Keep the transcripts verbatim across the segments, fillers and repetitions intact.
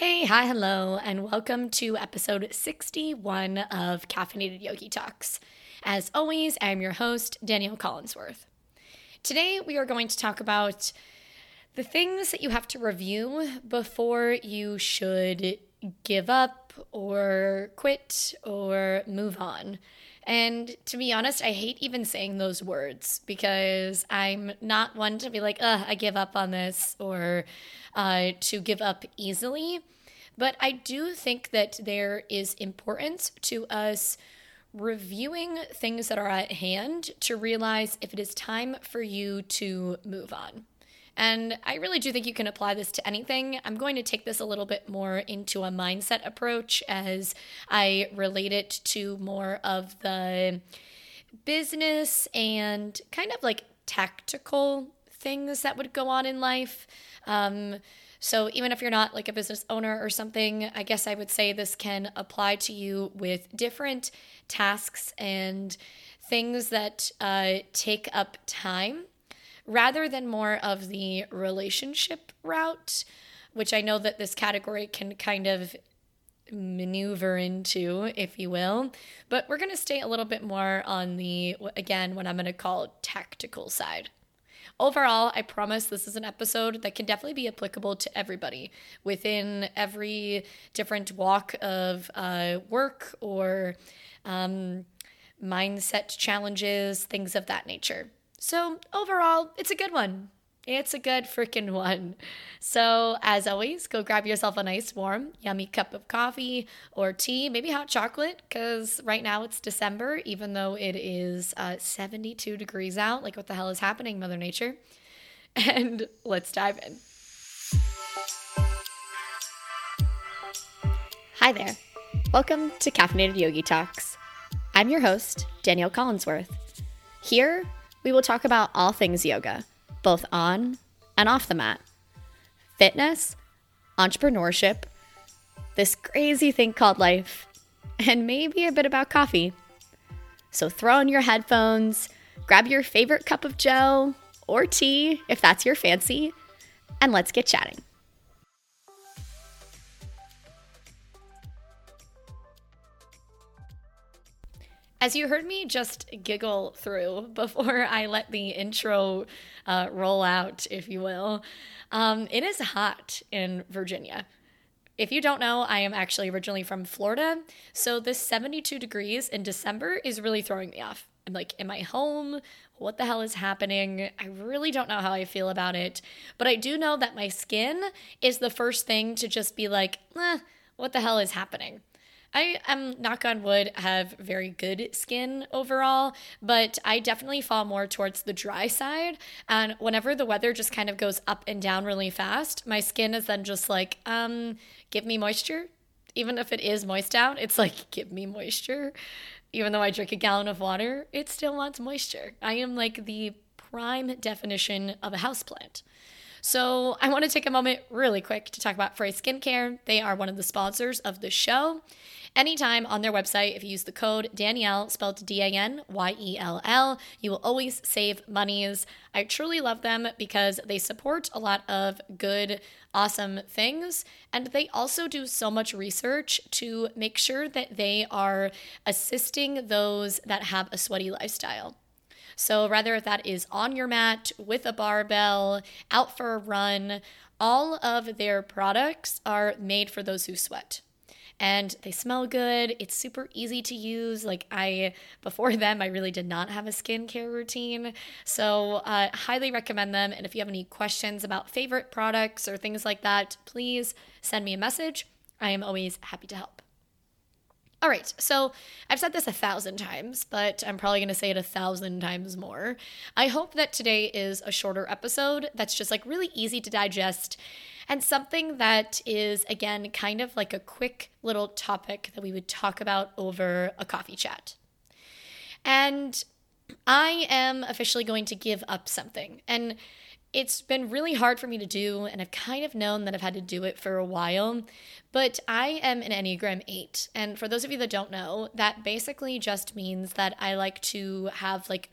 Hey, hi, hello, and welcome to episode sixty-one of Caffeinated Yogi Talks. As always, I'm your host, Danielle Collinsworth. Today, we are going to talk about the things that you have to review before you should give up or quit or move on. And to be honest, I hate even saying those words because I'm not one to be like, ugh, I give up on this or uh, to give up easily. But I do think that there is importance to us reviewing things that are at hand to realize if it is time for you to move on. And I really do think you can apply this to anything. I'm going to take this a little bit more into a mindset approach as I relate it to more of the business and kind of like tactical things that would go on in life. Um, so even if you're not like a business owner or something, I guess I would say this can apply to you with different tasks and things that uh, take up time, rather than more of the relationship route, which I know that this category can kind of maneuver into, if you will. But we're going to stay a little bit more on the, again, what I'm going to call tactical side. Overall, I promise this is an episode that can definitely be applicable to everybody within every different walk of uh, work or um, mindset challenges, things of that nature. So overall, it's a good one. It's a good freaking one. So as always, go grab yourself a nice warm, yummy cup of coffee or tea, maybe hot chocolate, because right now it's December, even though it is uh, seventy-two degrees out. Like, what the hell is happening, Mother Nature? And let's dive in. Hi there. Welcome to Caffeinated Yogi Talks. I'm your host, Danielle Collinsworth. Here, we will talk about all things yoga, both on and off the mat, fitness, entrepreneurship, this crazy thing called life, and maybe a bit about coffee. So throw on your headphones, grab your favorite cup of joe or tea if that's your fancy, and let's get chatting. As you heard me just giggle through before I let the intro uh, roll out, if you will, um, it is hot in Virginia. If you don't know, I am actually originally from Florida, so this seventy-two degrees in December is really throwing me off. I'm like, am I home? What the hell is happening? I really don't know how I feel about it, but I do know that my skin is the first thing to just be like, eh, what the hell is happening? I am, knock on wood, have very good skin overall, but I definitely fall more towards the dry side. And whenever the weather just kind of goes up and down really fast, my skin is then just like, um, give me moisture. Even if it is moist out, it's like, give me moisture. Even though I drink a gallon of water, it still wants moisture. I am like the prime definition of a houseplant. So I want to take a moment really quick to talk about Frey Skincare. They are one of the sponsors of the show. Anytime on their website, if you use the code Danielle, spelled D A N Y E L L, you will always save monies. I truly love them because they support a lot of good, awesome things. And they also do so much research to make sure that they are assisting those that have a sweaty lifestyle. So rather if that is on your mat, with a barbell, out for a run, all of their products are made for those who sweat. And they smell good. It's super easy to use. Like I, before them, I really did not have a skincare routine. So I uh, highly recommend them. And if you have any questions about favorite products or things like that, please send me a message. I am always happy to help. All right, so I've said this a thousand times, but I'm probably going to say it a thousand times more. I hope that today is a shorter episode that's just like really easy to digest and something that is, again, kind of like a quick little topic that we would talk about over a coffee chat. And I am officially going to give up something. And it's been really hard for me to do, and I've kind of known that I've had to do it for a while, but I am an Enneagram eight, and for those of you that don't know, that basically just means that I like to have like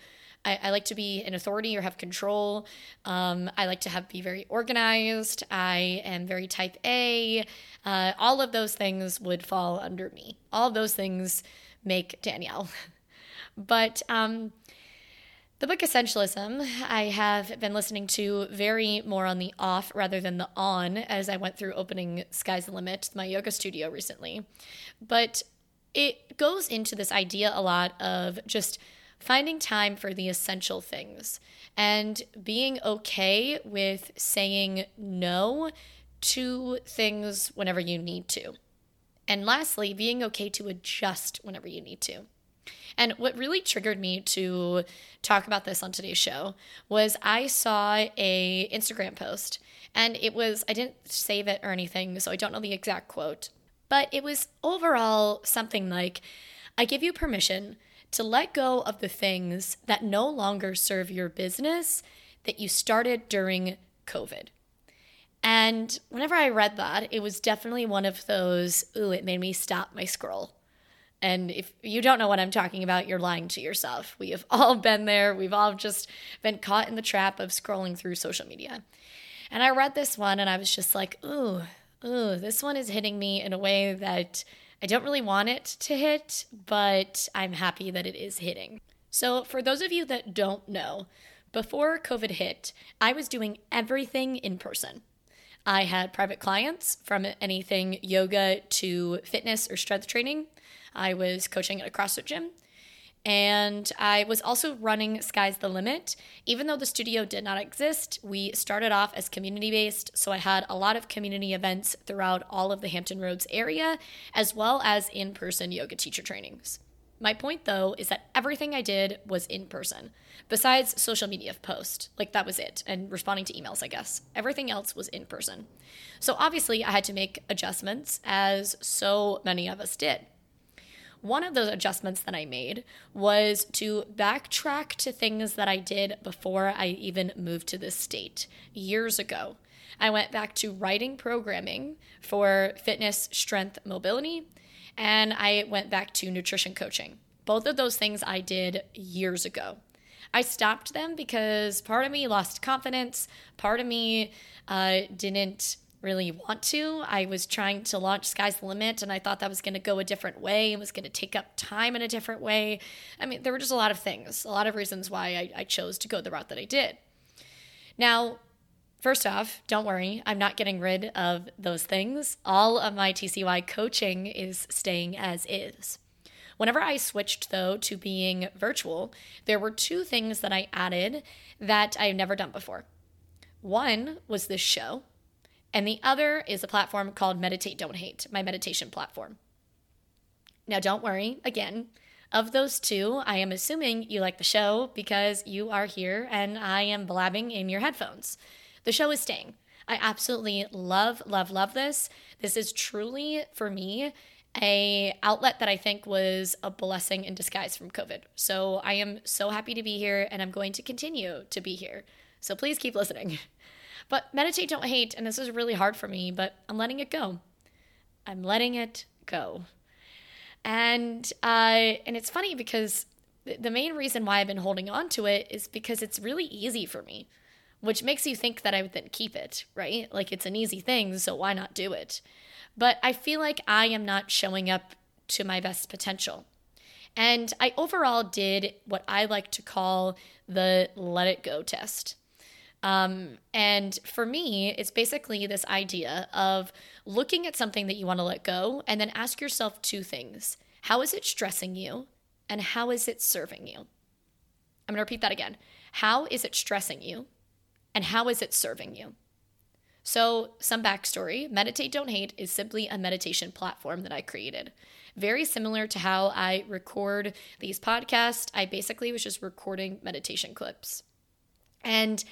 I, I like to be in authority or have control. Um, I like to have be very organized. I am very type A. Uh, all of those things would fall under me. All of those things make Danielle. But um, the book Essentialism, I have been listening to very more on the off rather than the on as I went through opening Sky's the Limit, my yoga studio recently. But it goes into this idea a lot of just finding time for the essential things and being okay with saying no to things whenever you need to. And lastly, being okay to adjust whenever you need to. And what really triggered me to talk about this on today's show was I saw a Instagram post, and it was, I didn't save it or anything, so I don't know the exact quote, but it was overall something like, I give you permission to let go of the things that no longer serve your business that you started during COVID. And whenever I read that, it was definitely one of those, ooh, it made me stop my scroll. And if you don't know what I'm talking about, you're lying to yourself. We have all been there. We've all just been caught in the trap of scrolling through social media. And I read this one and I was just like, ooh, ooh, this one is hitting me in a way that I don't really want it to hit, but I'm happy that it is hitting. So for those of you that don't know, before COVID hit, I was doing everything in person. I had private clients from anything yoga to fitness or strength training. I was coaching at a CrossFit gym, and I was also running Sky's the Limit. Even though the studio did not exist, we started off as community-based, so I had a lot of community events throughout all of the Hampton Roads area, as well as in-person yoga teacher trainings. My point, though, is that everything I did was in person, besides social media posts. Like, that was it, and responding to emails, I guess. Everything else was in person. So obviously, I had to make adjustments, as so many of us did. One of those adjustments that I made was to backtrack to things that I did before I even moved to this state years ago. I went back to writing programming for fitness, strength, mobility, and I went back to nutrition coaching. Both of those things I did years ago. I stopped them because part of me lost confidence, part of me uh, didn't really want to. I was trying to launch Sky's the Limit, and I thought that was going to go a different way and was going to take up time in a different way. I mean, there were just a lot of things, a lot of reasons why I, I chose to go the route that I did. Now, first off, don't worry, I'm not getting rid of those things. All of my T C Y coaching is staying as is. Whenever I switched, though, to being virtual, there were two things that I added that I've never done before. One was this show, and the other is a platform called Meditate Don't Hate, my meditation platform. Now, don't worry, again, of those two, I am assuming you like the show because you are here and I am blabbing in your headphones. The show is staying. I absolutely love, love, love this. This is truly, for me, an outlet that I think was a blessing in disguise from COVID. So I am so happy to be here, and I'm going to continue to be here. So please keep listening. But Meditate Don't Hate, and this is really hard for me, but I'm letting it go. I'm letting it go. And uh, and it's funny because th- the main reason why I've been holding on to it is because it's really easy for me, which makes you think that I would then keep it, right? Like, it's an easy thing, so why not do it? But I feel like I am not showing up to my best potential. And I overall did what I like to call the let it go test. Um, and for me, it's basically this idea of looking at something that you want to let go and then ask yourself two things. How is it stressing you? And how is it serving you? I'm going to repeat that again. How is it stressing you? And how is it serving you? So some backstory, Meditate Don't Hate is simply a meditation platform that I created. Very similar to how I record these podcasts, I basically was just recording meditation clips. And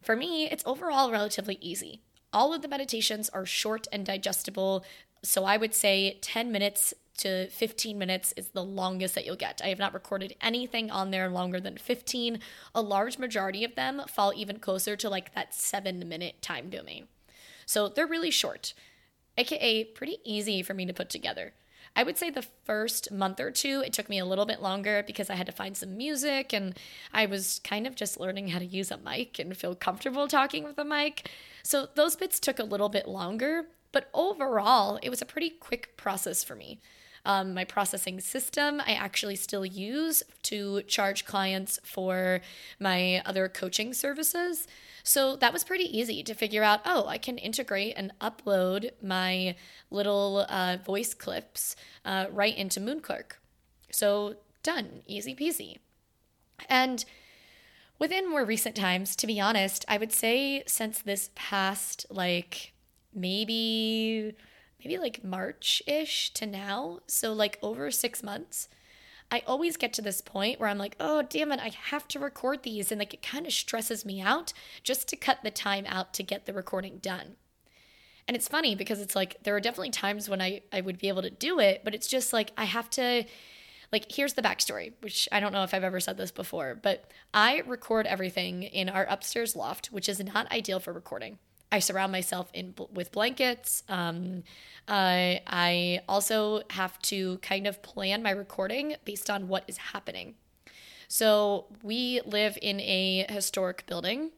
for me, it's overall relatively easy. All of the meditations are short and digestible, so I would say ten minutes to fifteen minutes is the longest that you'll get. I have not recorded anything on there longer than fifteen. A large majority of them fall even closer to like that seven-minute time domain. So they're really short, aka pretty easy for me to put together. I would say the first month or two, it took me a little bit longer because I had to find some music and I was kind of just learning how to use a mic and feel comfortable talking with a mic. So those bits took a little bit longer, but overall, it was a pretty quick process for me. Um, my processing system I actually still use to charge clients for my other coaching services. So that was pretty easy to figure out, oh, I can integrate and upload my little uh, voice clips uh, right into Moonclerk. So done, easy peasy. And within more recent times, to be honest, I would say since this past like maybe... maybe like March-ish to now, so like over six months, I always get to this point where I'm like, oh, damn it, I have to record these, and like it kind of stresses me out just to cut the time out to get the recording done. And it's funny because it's like there are definitely times when I, I would be able to do it, but it's just like I have to, like here's the backstory, which I don't know if I've ever said this before, but I record everything in our upstairs loft, which is not ideal for recording. I surround myself in with blankets. Um, I, I also have to kind of plan my recording based on what is happening. So we live in a historic building,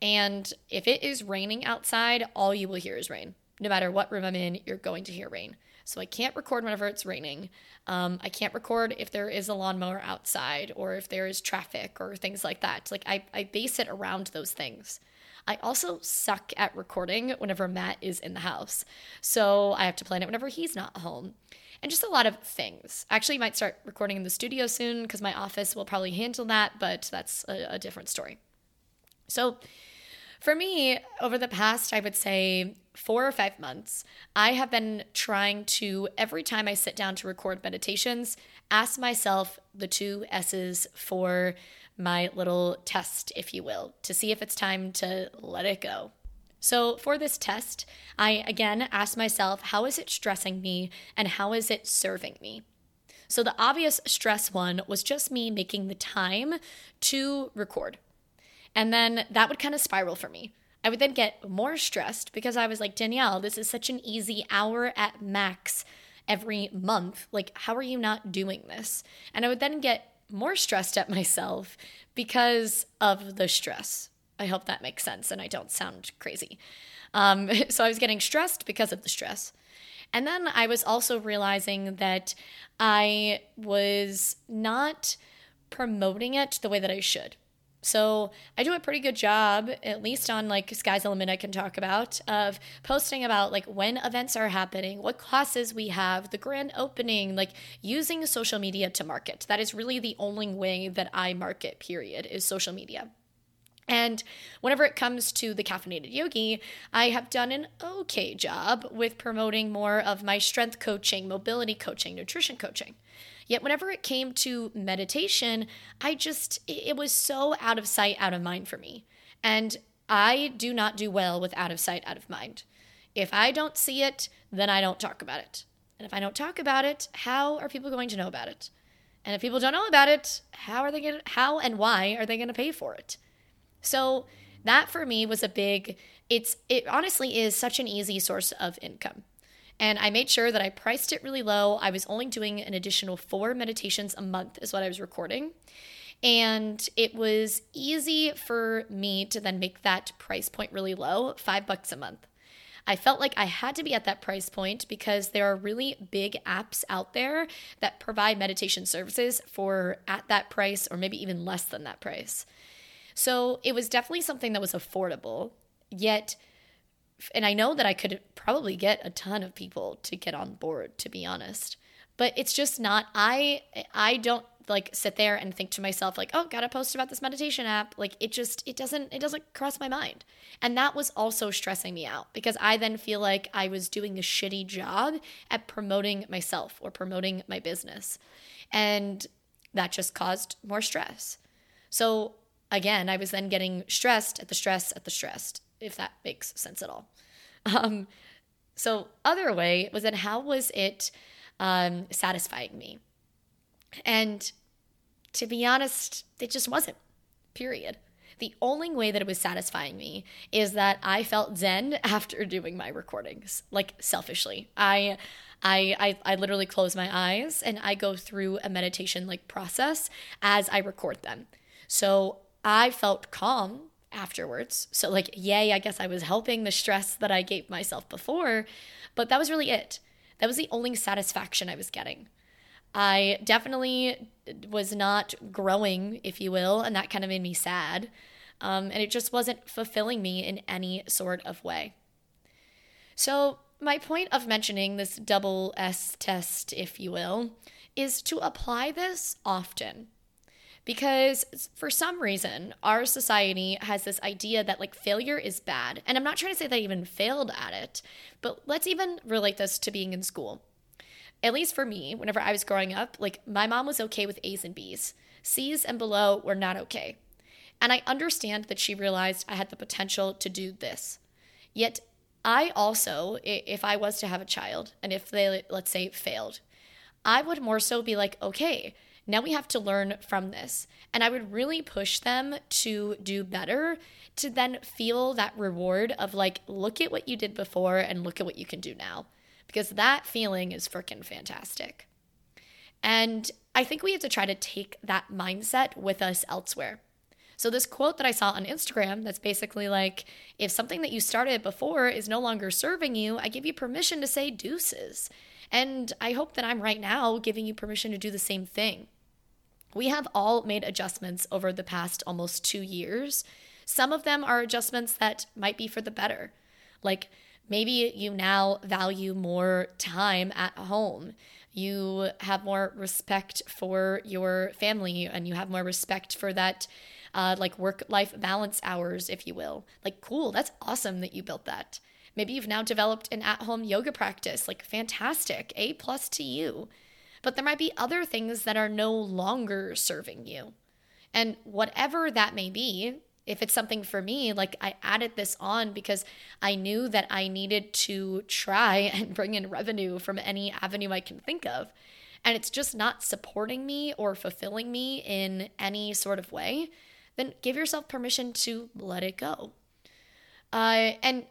and if it is raining outside, all you will hear is rain. No matter what room I'm in, you're going to hear rain. So I can't record whenever it's raining. Um, I can't record if there is a lawnmower outside or if there is traffic or things like that. Like I, I base it around those things. I also suck at recording whenever Matt is in the house. So I have to plan it whenever he's not home. And just a lot of things. Actually, I might start recording in the studio soon because my office will probably handle that, but that's a, a different story. So for me, over the past, I would say four or five months, I have been trying to, every time I sit down to record meditations, ask myself the two S's for my little test, if you will, to see if it's time to let it go. So for this test, I again asked myself, how is it stressing me and how is it serving me? So the obvious stress one was just me making the time to record. And then that would kind of spiral for me. I would then get more stressed because I was like, Danielle, this is such an easy hour at max every month. Like, how are you not doing this? And I would then get more stressed at myself because of the stress. I hope that makes sense and I don't sound crazy. Um, so I was getting stressed because of the stress. And then I was also realizing that I was not promoting it the way that I should. So I do a pretty good job, at least on like Sky's the Limit I can talk about, of posting about like when events are happening, what classes we have, the grand opening, like using social media to market. That is really the only way that I market, period, is social media. And whenever it comes to the Caffeinated Yogi, I have done an okay job with promoting more of my strength coaching, mobility coaching, nutrition coaching. Yet whenever it came to meditation, I just, it was so out of sight, out of mind for me. And I do not do well with out of sight, out of mind. If I don't see it, then I don't talk about it. And if I don't talk about it, how are people going to know about it? And if people don't know about it, how are they going to, how and why are they going to pay for it? So that for me was a big, it's, it honestly is such an easy source of income. And I made sure that I priced it really low. I was only doing an additional four meditations a month is what I was recording. And it was easy for me to then make that price point really low, five bucks a month. I felt like I had to be at that price point because there are really big apps out there that provide meditation services for at that price or maybe even less than that price. So it was definitely something that was affordable, yet and I know that I could probably get a ton of people to get on board, to be honest. But it's just not, I I don't like sit there and think to myself like, oh, gotta post about this meditation app. Like it just, it doesn't, it doesn't cross my mind. And that was also stressing me out because I then feel like I was doing a shitty job at promoting myself or promoting my business. And that just caused more stress. So again, I was then getting stressed at the stress at the stress. If that makes sense at all. Um, so other way was then how was it um, satisfying me? And to be honest, it just wasn't, period. The only way that it was satisfying me is that I felt zen after doing my recordings, like selfishly. I I, I I literally close my eyes and I go through a meditation like process as I record them. So I felt calm afterwards. So like, yay, I guess I was helping the stress that I gave myself before, but that was really it. That was the only satisfaction I was getting. I definitely was not growing, if you will, and that kind of made me sad. Um, and it just wasn't fulfilling me in any sort of way. So my point of mentioning this double S test, if you will, is to apply this often. Because for some reason, our society has this idea that like failure is bad. And I'm not trying to say that I even failed at it, but let's even relate this to being in school. At least for me, whenever I was growing up, like my mom was okay with A's and B's. C's and below were not okay. And I understand that she realized I had the potential to do this. Yet I also, if I was to have a child and if they, let's say, failed, I would more so be like, okay, now we have to learn from this. And I would really push them to do better, to then feel that reward of like, look at what you did before and look at what you can do now. Because that feeling is freaking fantastic. And I think we have to try to take that mindset with us elsewhere. So this quote that I saw on Instagram that's basically like, if something that you started before is no longer serving you, I give you permission to say deuces. And I hope that I'm right now giving you permission to do the same thing. We have all made adjustments over the past almost two years. Some of them are adjustments that might be for the better. Like maybe you now value more time at home. You have more respect for your family and you have more respect for that uh, like work-life balance hours, if you will. Like, cool, that's awesome that you built that. Maybe you've now developed an at-home yoga practice, like fantastic, A plus to you. But there might be other things that are no longer serving you. And whatever that may be, if it's something for me, like I added this on because I knew that I needed to try and bring in revenue from any avenue I can think of. And it's just not supporting me or fulfilling me in any sort of way, then give yourself permission to let it go. Uh, and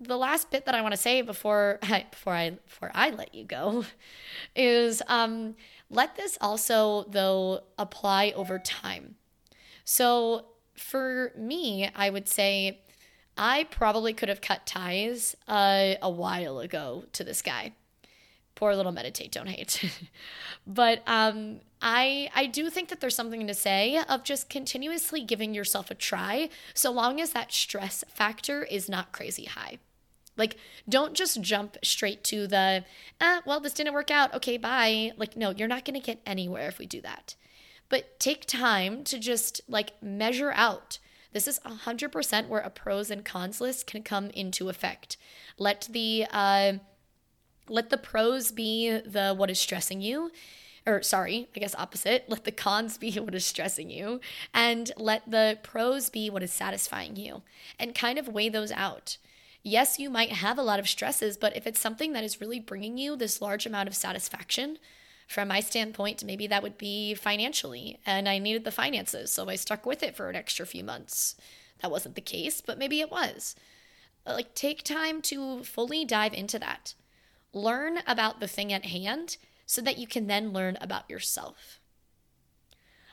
the last bit that I want to say before I, before I before I let you go is um, let this also, though, apply over time. So for me, I would say I probably could have cut ties uh, a while ago to this guy. Poor little Meditate Don't Hate. But um, I I do think that there's something to say of just continuously giving yourself a try so long as that stress factor is not crazy high. Like, don't just jump straight to the, eh, well, this didn't work out. Okay, bye. Like, no, you're not going to get anywhere if we do that. But take time to just, like, measure out. This is one hundred percent where a pros and cons list can come into effect. Let the... Uh, Let the pros be the what is stressing you, or sorry, I guess opposite. Let the cons be what is stressing you, and let the pros be what is satisfying you, and kind of weigh those out. Yes, you might have a lot of stresses, but if it's something that is really bringing you this large amount of satisfaction, from my standpoint, maybe that would be financially, and I needed the finances, so I stuck with it for an extra few months. That wasn't the case, but maybe it was. Like, take time to fully dive into that. Learn about the thing at hand so that you can then learn about yourself.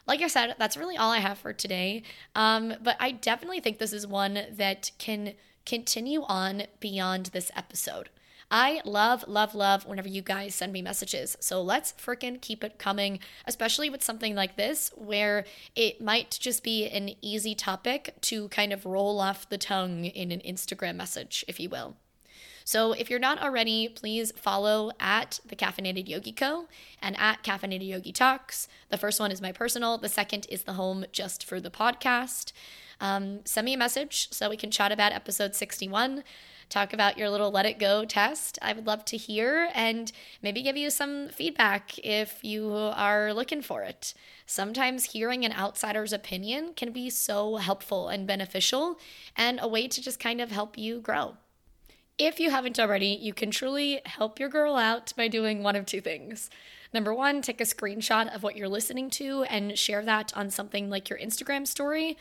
Like I said, that's really all I have for today. Um, but I definitely think this is one that can continue on beyond this episode. I love, love, love whenever you guys send me messages. So let's freaking keep it coming, especially with something like this where it might just be an easy topic to kind of roll off the tongue in an Instagram message, if you will. So if you're not already, please follow at The Caffeinated Yogi Co. and at Caffeinated Yogi Talks. The first one is my personal. The second is the home just for the podcast. Um, send me a message so we can chat about episode sixty-one. Talk about your little let it go test. I would love to hear and maybe give you some feedback if you are looking for it. Sometimes hearing an outsider's opinion can be so helpful and beneficial and a way to just kind of help you grow. If you haven't already, you can truly help your girl out by doing one of two things. Number one, take a screenshot of what you're listening to and share that on something like your Instagram story.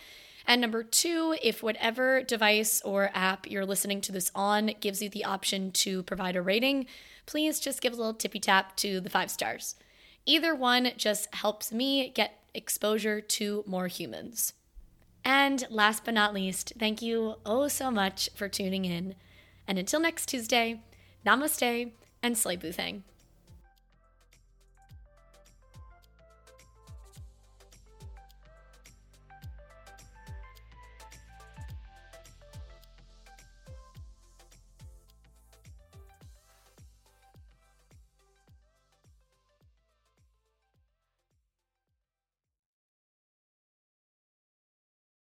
And number two, if whatever device or app you're listening to this on gives you the option to provide a rating, please just give a little tippy tap to the five stars. Either one just helps me get exposure to more humans. And last but not least, thank you oh so much for tuning in. And until next Tuesday, namaste and slay boothang.